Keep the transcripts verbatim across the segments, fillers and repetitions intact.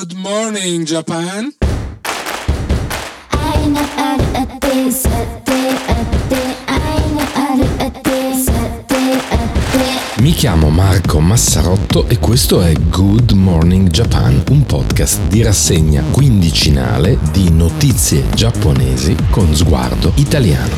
Good Morning Japan. Mi chiamo Marco Massarotto e questo è Good Morning Japan, un podcast di rassegna quindicinale di notizie giapponesi con sguardo italiano.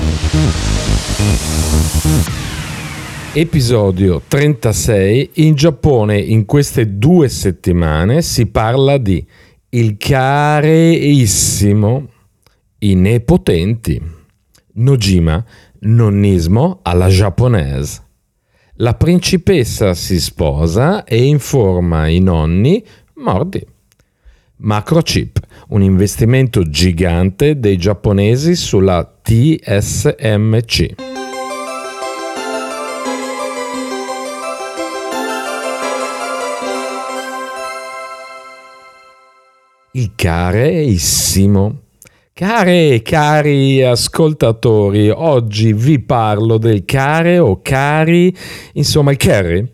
Episodio trentasei. In Giappone in queste due settimane si parla di il careissimo, i nepotenti, Nojima, nonnismo alla giapponese. La principessa si sposa e informa i nonni, mordi. Microchip, un investimento gigante dei giapponesi sulla T S M C. Il careissimo. Care e cari ascoltatori, oggi vi parlo del care o cari, insomma il care,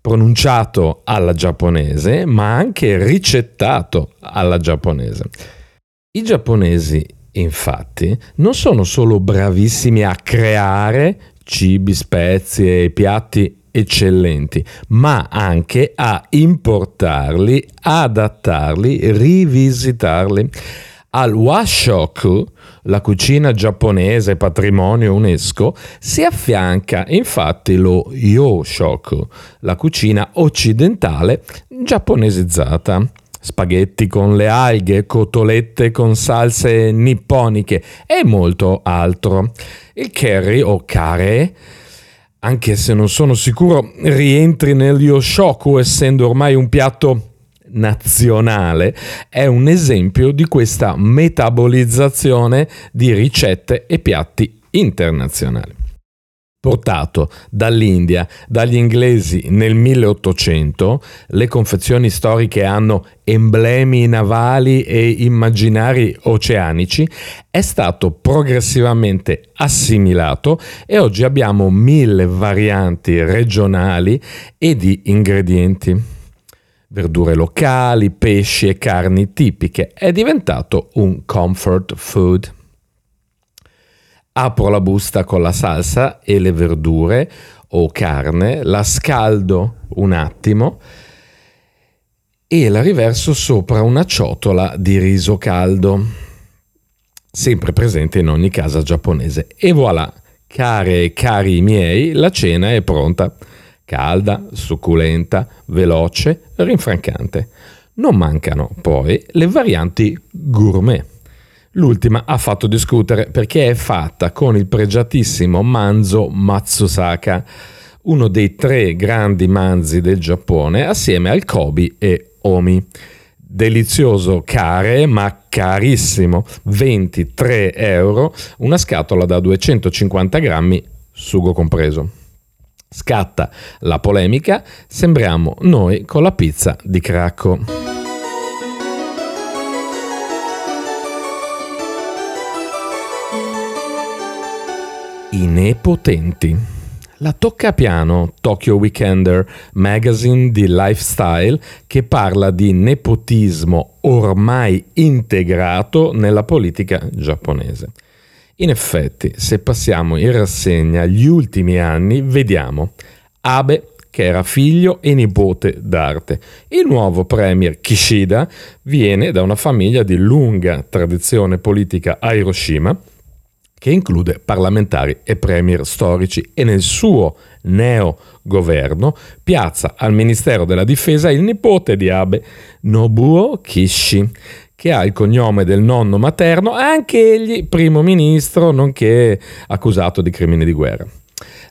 pronunciato alla giapponese ma anche ricettato alla giapponese. I giapponesi, infatti, non sono solo bravissimi a creare cibi, spezie e piatti eccellenti, ma anche a importarli, adattarli, rivisitarli. Al Washoku, la cucina giapponese patrimonio UNESCO, si affianca infatti lo Yoshoku, la cucina occidentale giapponesizzata. Spaghetti con le alghe, cotolette con salse nipponiche e molto altro. Il curry o kare, anche se non sono sicuro rientri nel Yoshoku, essendo ormai un piatto nazionale, è un esempio di questa metabolizzazione di ricette e piatti internazionali. Portato dall'India, dagli inglesi nel milleottocento, le confezioni storiche hanno emblemi navali e immaginari oceanici, è stato progressivamente assimilato e oggi abbiamo mille varianti regionali e di ingredienti. Verdure locali, pesci e carni tipiche, è diventato un comfort food. Apro la busta con la salsa e le verdure o carne, la scaldo un attimo e la riverso sopra una ciotola di riso caldo, sempre presente in ogni casa giapponese. E voilà, care e cari miei, la cena è pronta. Calda, succulenta, veloce, rinfrancante. Non mancano poi le varianti gourmet. L'ultima ha fatto discutere perché è fatta con il pregiatissimo Manzo Matsusaka, uno dei tre grandi manzi del Giappone assieme al Kobe e Omi. Delizioso care ma carissimo, ventitré euro, una scatola da duecentocinquanta grammi, sugo compreso. Scatta la polemica, sembriamo noi con la pizza di Cracco. I nepotenti. La toccapiano Tokyo Weekender, magazine di lifestyle che parla di nepotismo ormai integrato nella politica giapponese. In effetti, se passiamo in rassegna gli ultimi anni, vediamo Abe, che era figlio e nipote d'arte. Il nuovo premier Kishida viene da una famiglia di lunga tradizione politica a Hiroshima, che include parlamentari e premier storici, e nel suo neo-governo piazza al Ministero della Difesa il nipote di Abe, Nobuo Kishi, che ha il cognome del nonno materno, anche egli primo ministro, nonché accusato di crimini di guerra.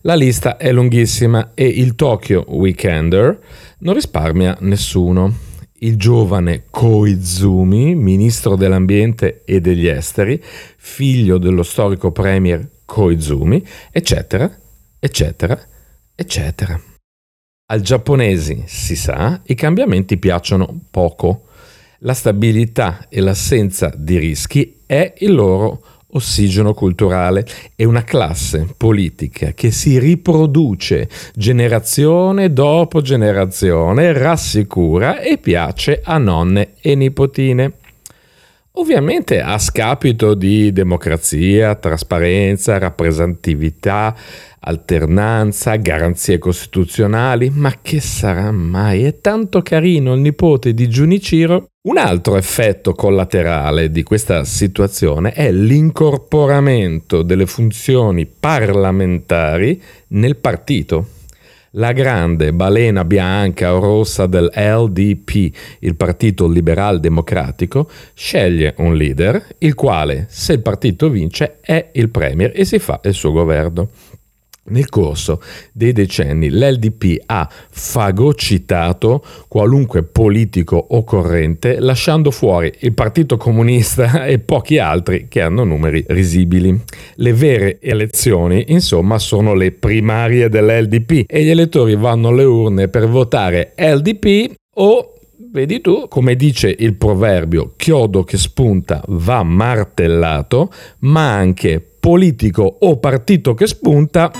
La lista è lunghissima e il Tokyo Weekender non risparmia nessuno. Il giovane Koizumi, ministro dell'ambiente e degli esteri, figlio dello storico premier Koizumi, eccetera, eccetera, eccetera. Al giapponese, si sa, i cambiamenti piacciono poco. La stabilità e l'assenza di rischi è il loro ossigeno culturale e una classe politica che si riproduce generazione dopo generazione, rassicura e piace a nonne e nipotine. Ovviamente a scapito di democrazia, trasparenza, rappresentatività, alternanza, garanzie costituzionali, ma che sarà mai? È tanto carino il nipote di Junichiro. Un altro effetto collaterale di questa situazione è l'incorporamento delle funzioni parlamentari nel partito. La grande balena bianca o rossa del L D P, il Partito Liberal Democratico, sceglie un leader, il quale, se il partito vince, è il premier e si fa il suo governo. Nel corso dei decenni l'L D P ha fagocitato qualunque politico o corrente, lasciando fuori il Partito Comunista e pochi altri che hanno numeri risibili. Le vere elezioni, insomma, sono le primarie dell'L D P e gli elettori vanno alle urne per votare L D P o, vedi tu, come dice il proverbio, chiodo che spunta va martellato, ma anche politico o partito che spunta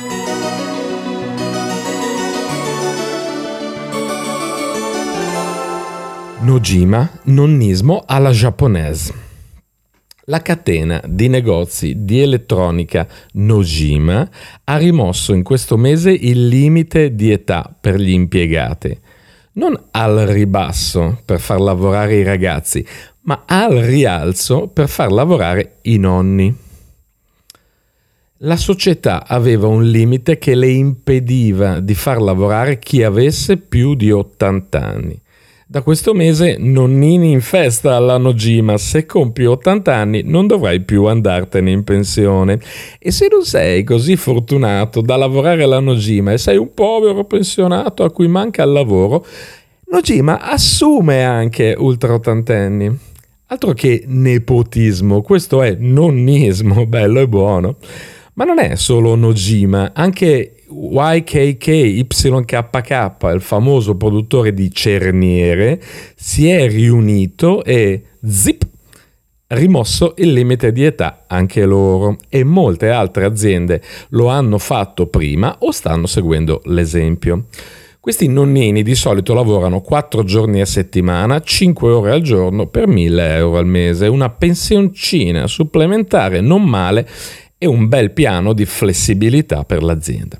Nojima, nonnismo alla giapponese. La catena di negozi di elettronica Nojima ha rimosso in questo mese il limite di età per gli impiegati, non al ribasso per far lavorare i ragazzi, ma al rialzo per far lavorare i nonni. La società aveva un limite che le impediva di far lavorare chi avesse più di ottanta anni. Da questo mese nonnini in festa alla Nojima, se compi ottanta anni non dovrai più andartene in pensione. E se non sei così fortunato da lavorare alla Nojima e sei un povero pensionato a cui manca il lavoro, Nojima assume anche ultraottantenni. Altro che nepotismo, questo è nonnismo, bello e buono. Ma non è solo Nojima, anche Y K K, Y K K, il famoso produttore di cerniere, si è riunito e zip, rimosso il limite di età anche loro, e molte altre aziende lo hanno fatto prima o stanno seguendo l'esempio. Questi nonnini di solito lavorano quattro giorni a settimana, cinque ore al giorno per mille euro al mese, una pensioncina supplementare non male e un bel piano di flessibilità per l'azienda.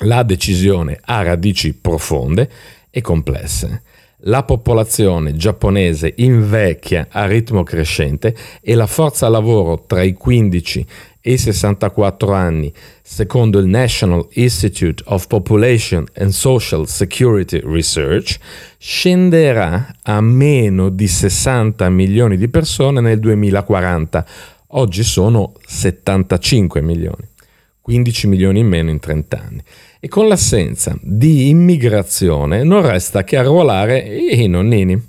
La decisione ha radici profonde e complesse. La popolazione giapponese invecchia a ritmo crescente e la forza lavoro tra i quindici e i sessantaquattro anni, secondo il National Institute of Population and Social Security Research, scenderà a meno di sessanta milioni di persone nel duemilaquaranta. Oggi sono settantacinque milioni, quindici milioni in meno in trenta anni. E con l'assenza di immigrazione non resta che arruolare i nonnini.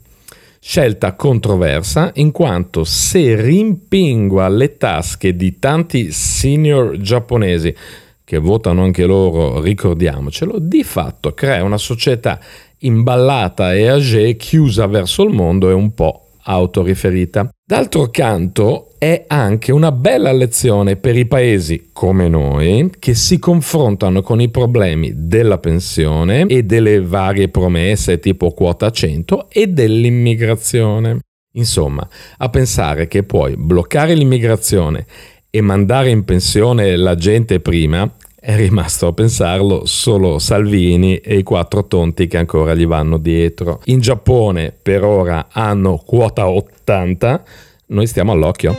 Scelta controversa in quanto se rimpingua le tasche di tanti senior giapponesi, che votano anche loro, ricordiamocelo, di fatto crea una società imballata e age, chiusa verso il mondo e un po' autoriferita. D'altro canto è anche una bella lezione per i paesi come noi che si confrontano con i problemi della pensione e delle varie promesse tipo quota cento e dell'immigrazione. Insomma, a pensare che puoi bloccare l'immigrazione e mandare in pensione la gente prima, è rimasto a pensarlo solo Salvini e i quattro tonti che ancora gli vanno dietro. In Giappone per ora hanno quota ottanta, noi stiamo all'occhio.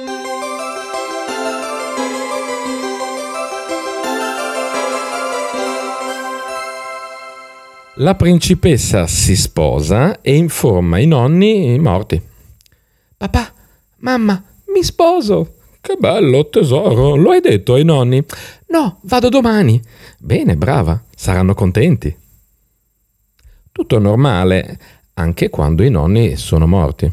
La principessa si sposa e informa i nonni morti. Papà, mamma, mi sposo. Che bello tesoro, lo hai detto ai nonni? No, vado domani. Bene, brava, saranno contenti. Tutto normale, anche quando i nonni sono morti.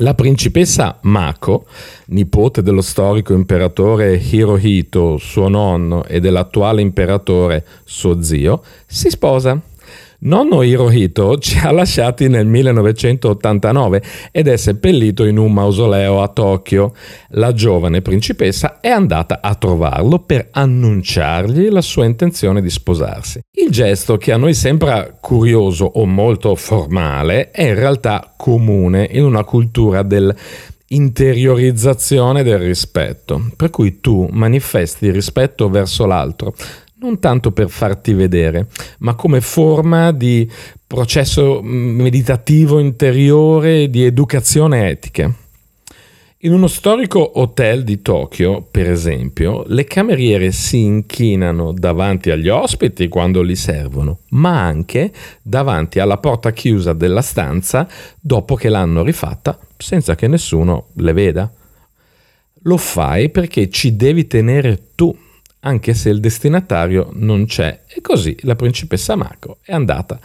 La principessa Mako, nipote dello storico imperatore Hirohito, suo nonno, e dell'attuale imperatore, suo zio, si sposa. Nonno Hirohito ci ha lasciati nel millenovecentottantanove ed è seppellito in un mausoleo a Tokyo. La giovane principessa è andata a trovarlo per annunciargli la sua intenzione di sposarsi. Il gesto, che a noi sembra curioso o molto formale, è in realtà comune in una cultura del interiorizzazione del rispetto, per cui tu manifesti rispetto verso l'altro non tanto per farti vedere, ma come forma di processo meditativo interiore, di educazione etica. In uno storico hotel di Tokyo, per esempio, le cameriere si inchinano davanti agli ospiti quando li servono, ma anche davanti alla porta chiusa della stanza dopo che l'hanno rifatta senza che nessuno le veda. Lo fai perché ci devi tenere tu, anche se il destinatario non c'è. E così la principessa Mako è andata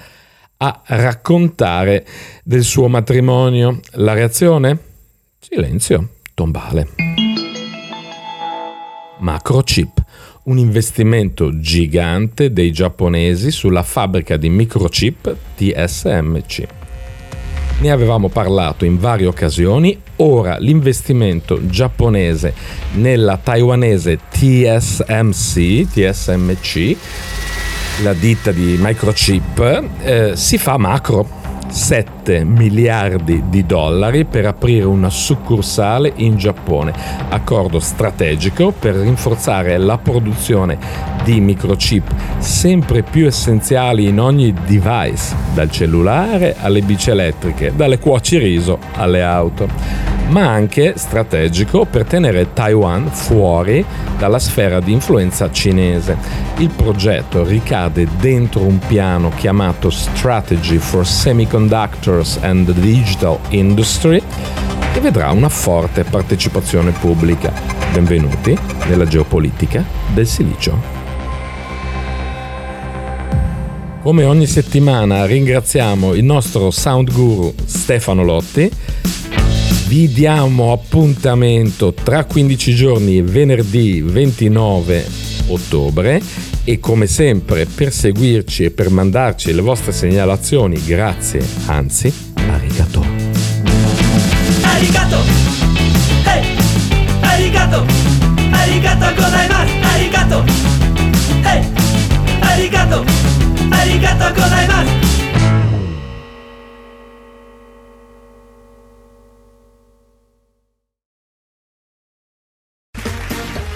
a raccontare del suo matrimonio. La reazione? Silenzio tombale. Microchip, un investimento gigante dei giapponesi sulla fabbrica di microchip T S M C. Ne avevamo parlato in varie occasioni. Ora l'investimento giapponese nella taiwanese T S M C, T S M C, la ditta di microchip, eh, si fa macro. sette miliardi di dollari per aprire una succursale in Giappone, accordo strategico per rinforzare la produzione di microchip sempre più essenziali in ogni device, dal cellulare alle bici elettriche, dalle cuociriso alle auto, ma anche strategico per tenere Taiwan fuori dalla sfera di influenza cinese. Il progetto ricade dentro un piano chiamato Strategy for Semiconductors and the Digital Industry e vedrà una forte partecipazione pubblica. Benvenuti nella geopolitica del silicio. Come ogni settimana ringraziamo il nostro sound guru Stefano Lotti. Vi diamo appuntamento tra quindici giorni, venerdì ventinove ottobre, e come sempre per seguirci e per mandarci le vostre segnalazioni, grazie, anzi, arigato. Arigato. Hey, arigato. Arigato gozaimasu. Arigato. Hey, arigato. Arigato gozaimasu.